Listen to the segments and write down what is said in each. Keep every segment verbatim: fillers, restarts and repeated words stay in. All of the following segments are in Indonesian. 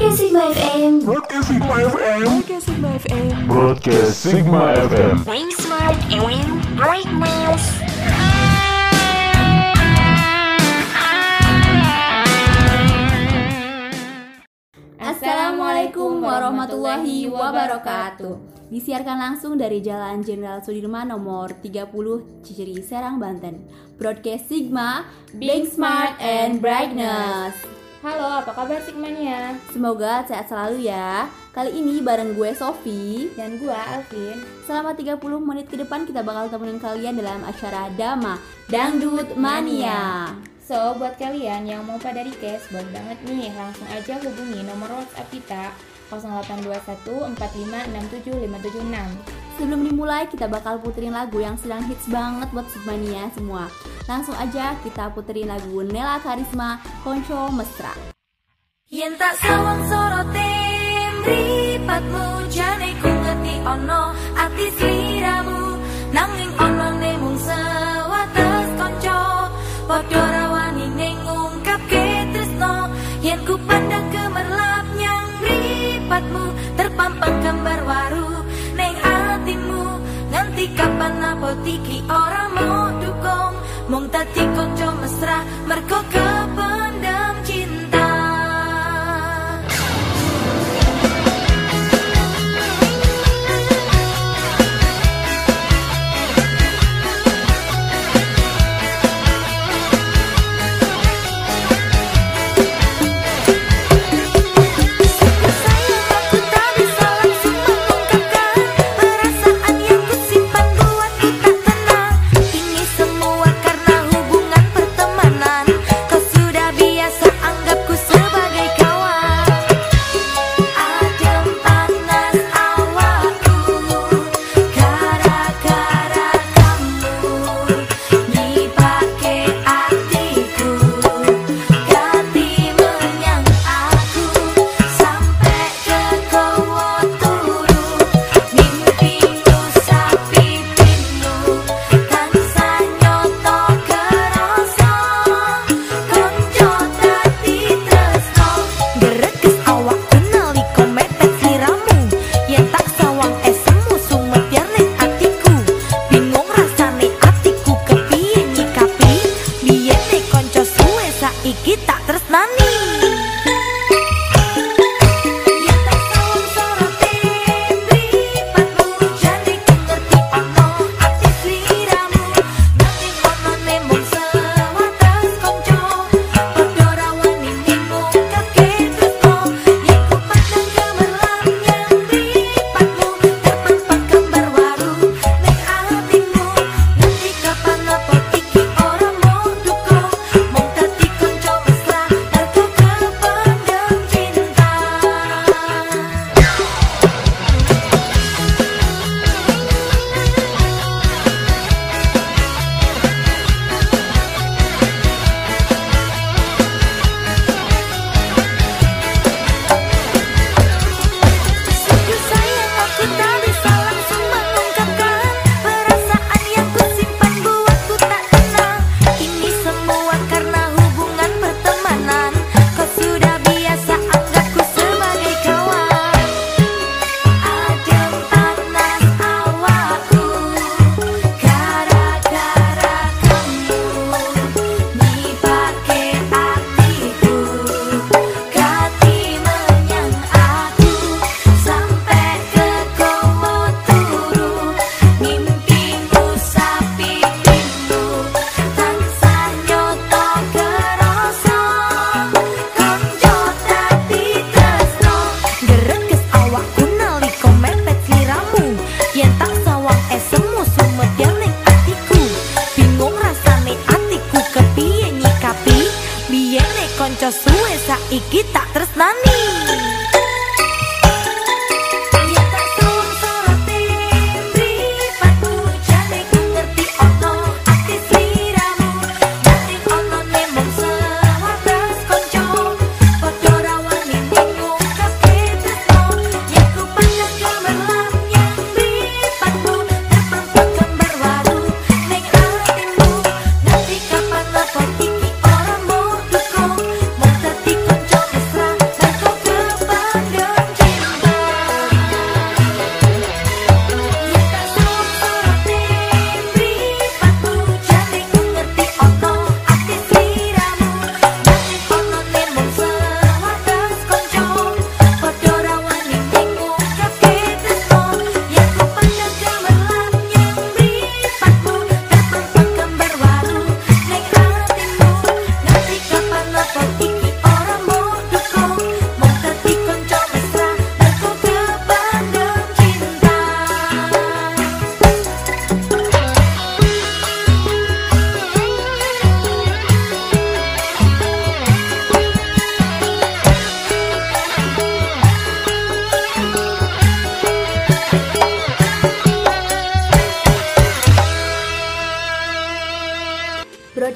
Broadcast Sigma F M. Broadcast Sigma F M. Broadcast Sigma F M. Broadcast Sigma F M. Wing smart and win great news. Assalamualaikum warahmatullahi wabarakatuh. Disiarkan langsung dari Jalan Jenderal Sudirman nomor tiga puluh Ciceri, Serang, Banten. Broadcast Sigma, being smart and brightness. Halo, apa kabar Sigmania? Semoga sehat selalu ya. Kali ini bareng gue Sofi dan gue Alvin. Selama tiga puluh menit ke depan kita bakal temenin kalian dalam acara DAMA, Dangdut Mania. So, buat kalian yang mau pada request, boleh banget nih langsung aja hubungi nomor WhatsApp kita nol delapan dua satu empat lima enam tujuh lima tujuh enam. Sebelum dimulai, kita bakal puterin lagu yang sedang hits banget buat Sigmania semua. Langsung aja kita puterin lagu Nella Karisma, Konco Mesra. Yen tak sawang sorotin ripatmu, jane ku ngerti ono ati sliramu, nanging ono ne mung sewates konco, padha ra wani ning ngungkapke tresno, yen ku pandang kemerlap nyang ripatmu, terpampang gambar waru ning atimu, nganti kapan apa iki ora mau dukung. Mung tadi konco mesra mergo kependam cinta. Go, go.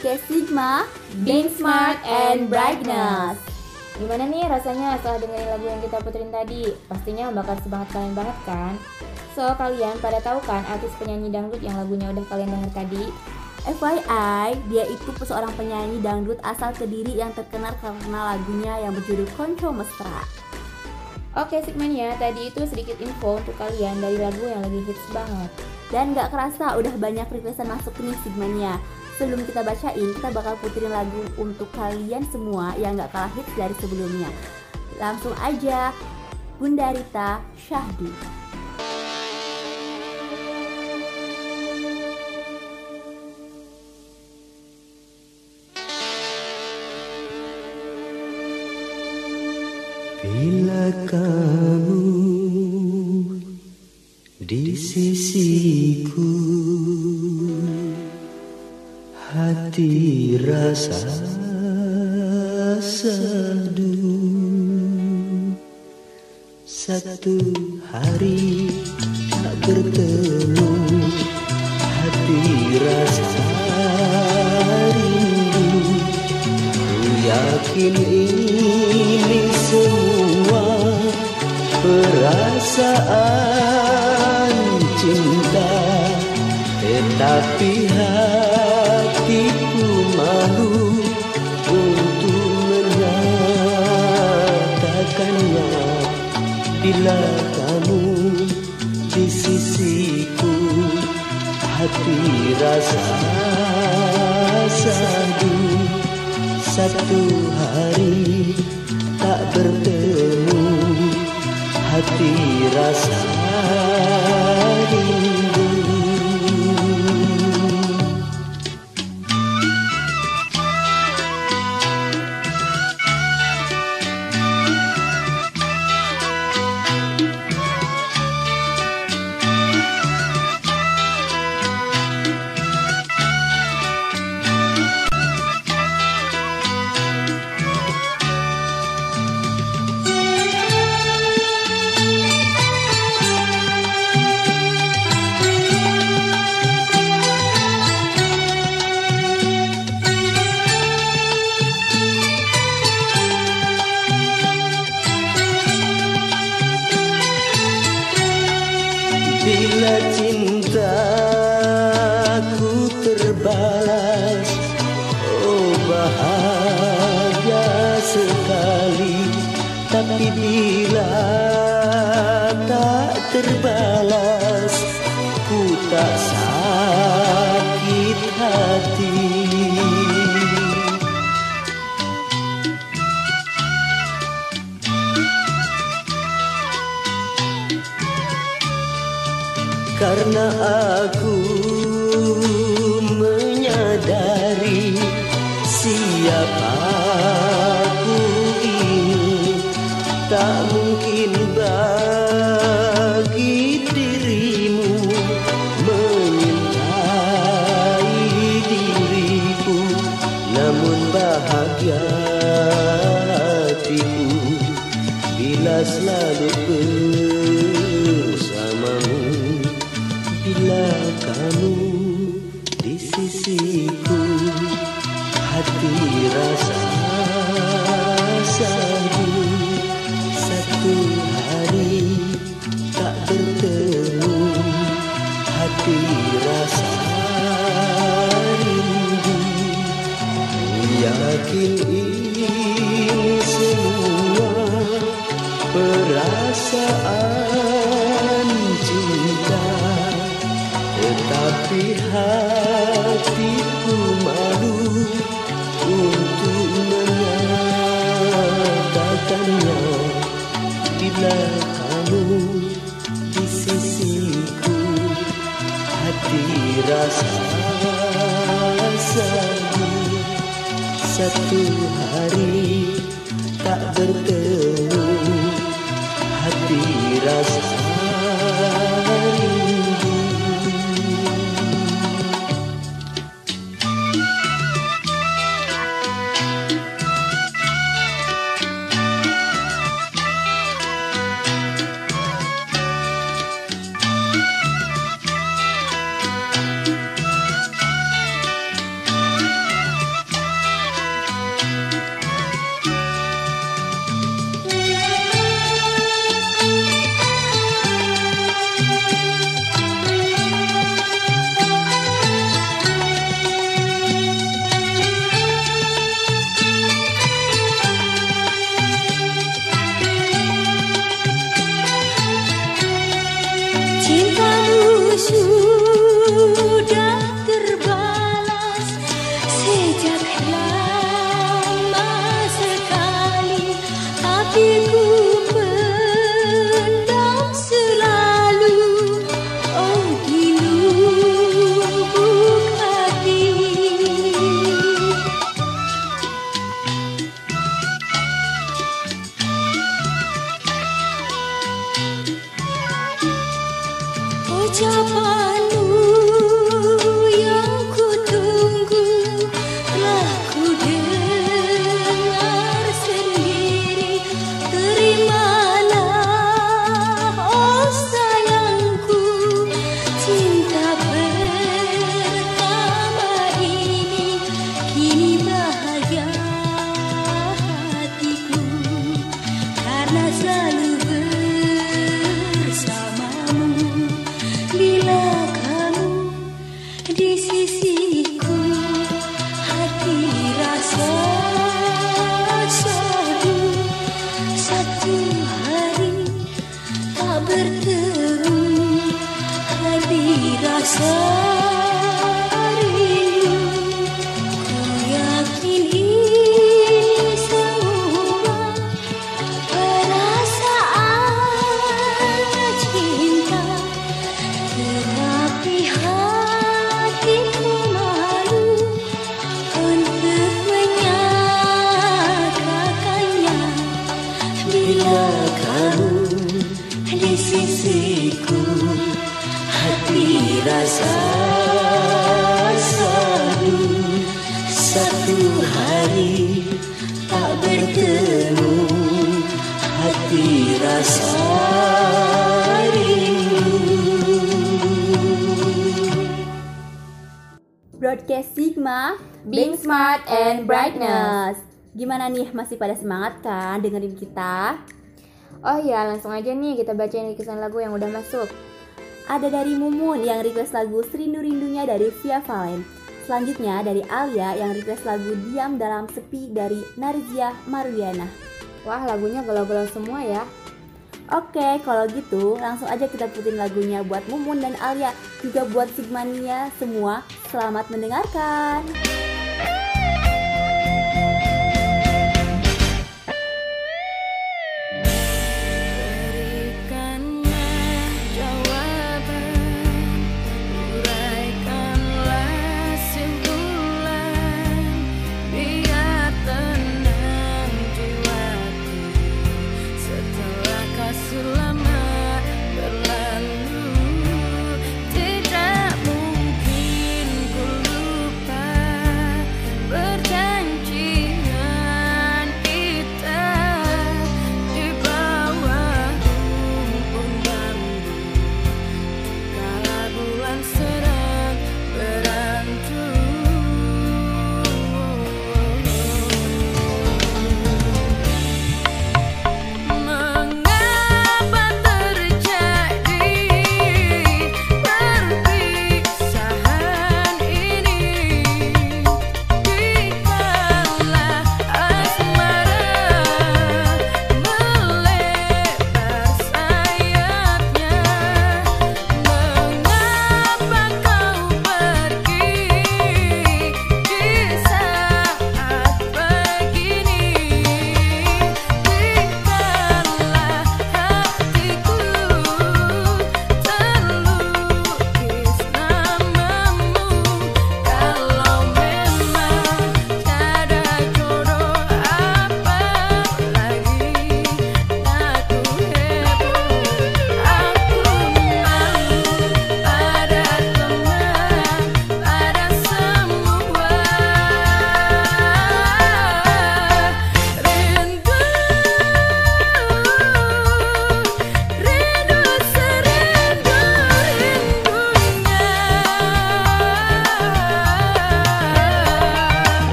podcast Sigma, Being Smart and Brightness. Gimana nih rasanya setelah dengerin lagu yang kita puterin tadi? Pastinya bakal semangat kalian banget kan? So, kalian pada tahu kan artis penyanyi dangdut yang lagunya udah kalian denger tadi? F Y I, dia itu seorang penyanyi dangdut asal Kediri yang terkenal karena lagunya yang berjudul Konco Mesra. Oke Sigmania, tadi itu sedikit info untuk kalian dari lagu yang lagi hits banget. Dan gak kerasa udah banyak requestan masuk nih Sigmania. Sebelum kita bacain, kita bakal puterin lagu untuk kalian semua yang gak kalah hits dari sebelumnya. Langsung aja, Bunda Rita Syahdi. Bila kamu di sisiku, hati rasa sedu. Satu hari tak bertemu, hati rasa rindu. Ku yakin ini semua perasaan cinta, tetapi hatiku malu untuk menyatakannya. Bila kamu di sisiku, hati rasa sadu. Satu hari tak bertemu, hati rasa rindu. Bila cintaku terbalas, oh bahagia sekali. Tapi bila tak terbalas, ku tak sakit hati. Karena aku menyadari siapa aku ini, tak mungkin bagi dirimu mencintai diriku. Namun bahagia hatiku bila selalu bersamamu. Bila kamu di sisiku, hati rasa sadu. Satu hari tak bertemu, hati rasa rindu. Yakin ini semua perasaan cinta, tapi hatiku malu untuk menyatakannya. Bila kamu di sisiku, hati rasa sadu. Satu hari tak bertemu, hati rasa Broadcast Sigma, being smart and brightness. Gimana nih, masih pada semangat kan dengerin kita? Oh ya, langsung aja nih kita bacain requestan lagu yang udah masuk. Ada dari Mumun yang request lagu Serindu-Rindunya dari Via Valen. Selanjutnya dari Alia yang request lagu Diam Dalam Sepi dari Narjia Maruyana. Wah, lagunya galau-galau semua ya. Oke, kalau gitu langsung aja kita putin lagunya buat Mumun dan Alia, juga buat Sigmania semua. Selamat mendengarkan. Berlalu, tidak mungkin ku lupa.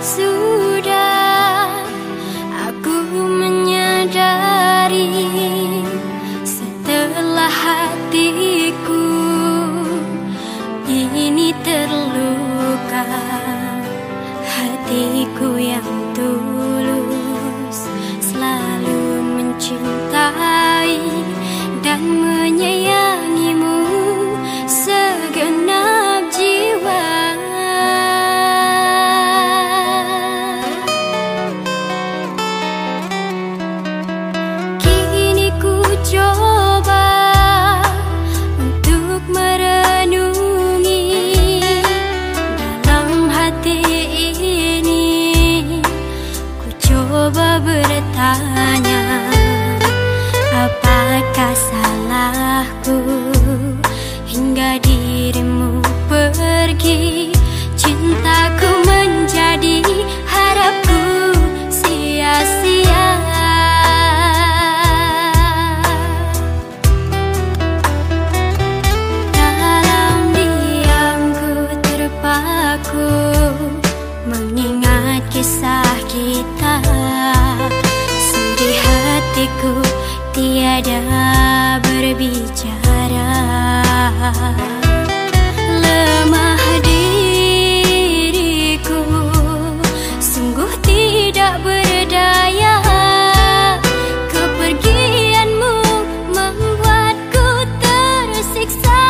Sudah aku menyadari setelah hatiku ini terluka, hatiku yang tulus selalu mencintai dan menyayangimu segenap. Apakah salahku hingga dirimu pergi, cintaku menjadi harapku sia-sia. Dalam diamku terpaku mengingat kisah kita, sedih hatiku tiada berbicara, lemah diriku sungguh tidak berdaya. Kepergianmu membuatku tersiksa.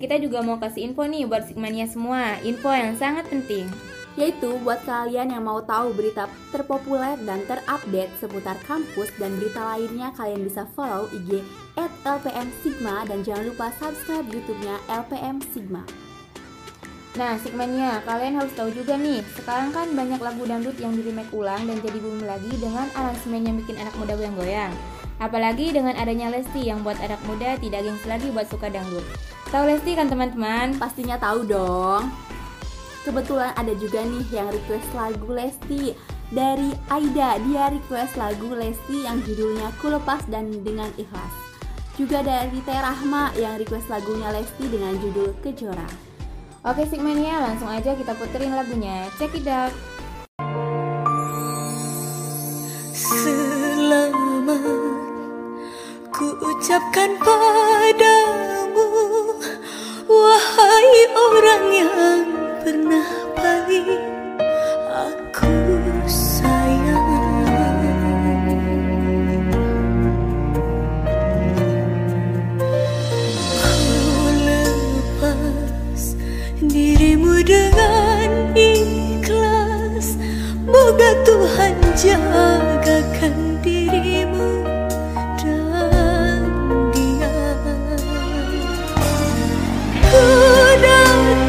Kita juga mau kasih info nih buat Sigmania semua, info yang sangat penting. yaitu buat kalian yang mau tahu berita terpopuler dan terupdate seputar kampus dan berita lainnya, kalian bisa follow I G at L P M Sigma dan jangan lupa subscribe YouTube-nya L P M Sigma. Nah, Sigmania, kalian harus tahu juga nih, sekarang kan banyak lagu dangdut yang di-remake ulang dan jadi boom lagi dengan aransemen yang bikin anak muda goyang-goyang. Apalagi dengan adanya Lesti yang buat anak muda tidak gengsi lagi buat suka dangdut. Tahu Lesti kan teman-teman? Pastinya tahu dong. Kebetulan ada juga nih yang request lagu Lesti dari Aida. Dia request lagu Lesti yang judulnya Ku Lepas dan Dengan Ikhlas. Juga dari Rahma yang request lagunya Lesti dengan judul Kejora. Oke Sigmania, langsung aja kita puterin lagunya. Check it out. Selama ku ucapkan padamu, wahai orang yang pernah paling aku sayang, ku lepas dirimu dengan ikhlas. Moga Tuhan jagakan dirimu dan dia. Ku datang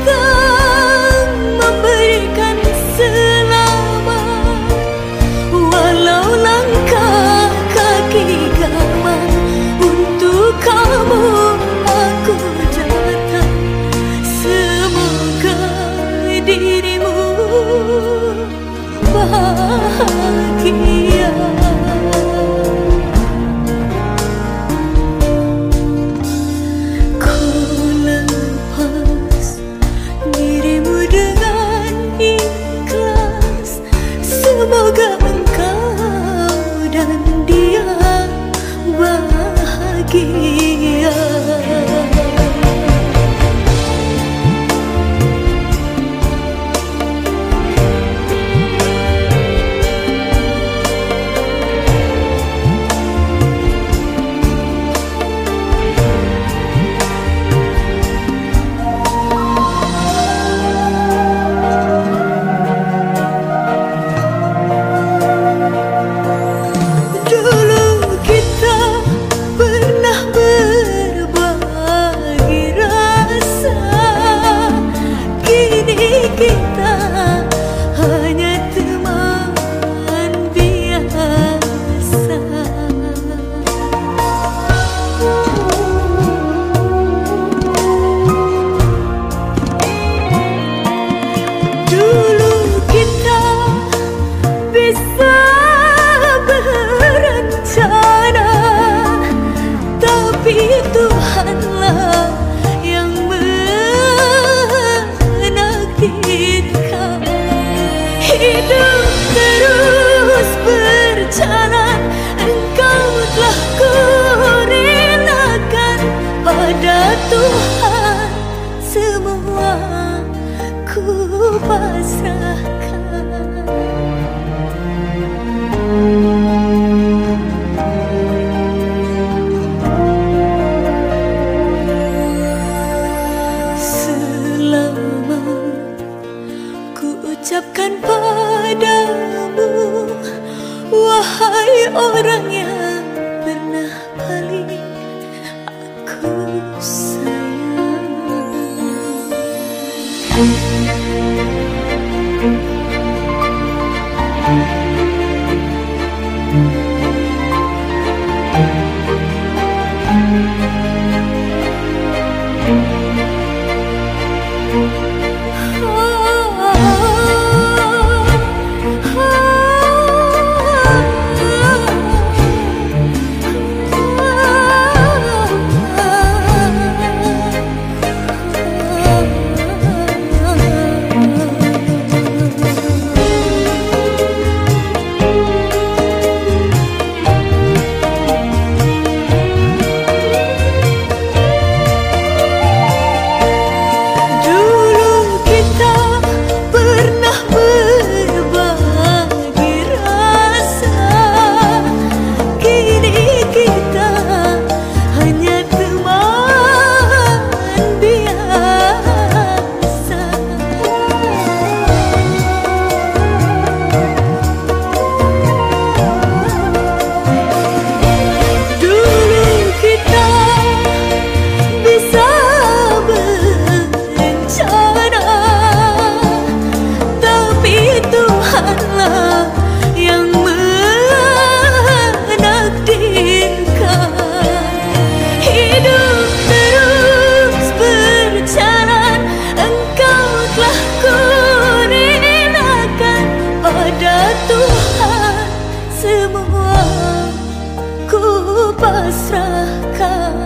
kepada Tuhan semua ku pasrahkan.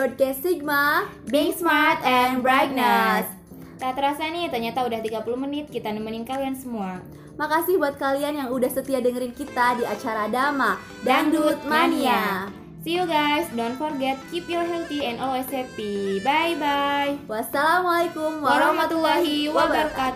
Broadcast Sigma, being smart and brightness. Tak terasa nih, ternyata udah tiga puluh menit kita nemenin kalian semua. Makasih buat kalian yang udah setia dengerin kita di acara DAMA, Dangdut Mania. See you guys, don't forget, keep your healthy and always happy. Bye-bye. Wassalamualaikum warahmatullahi wabarakatuh.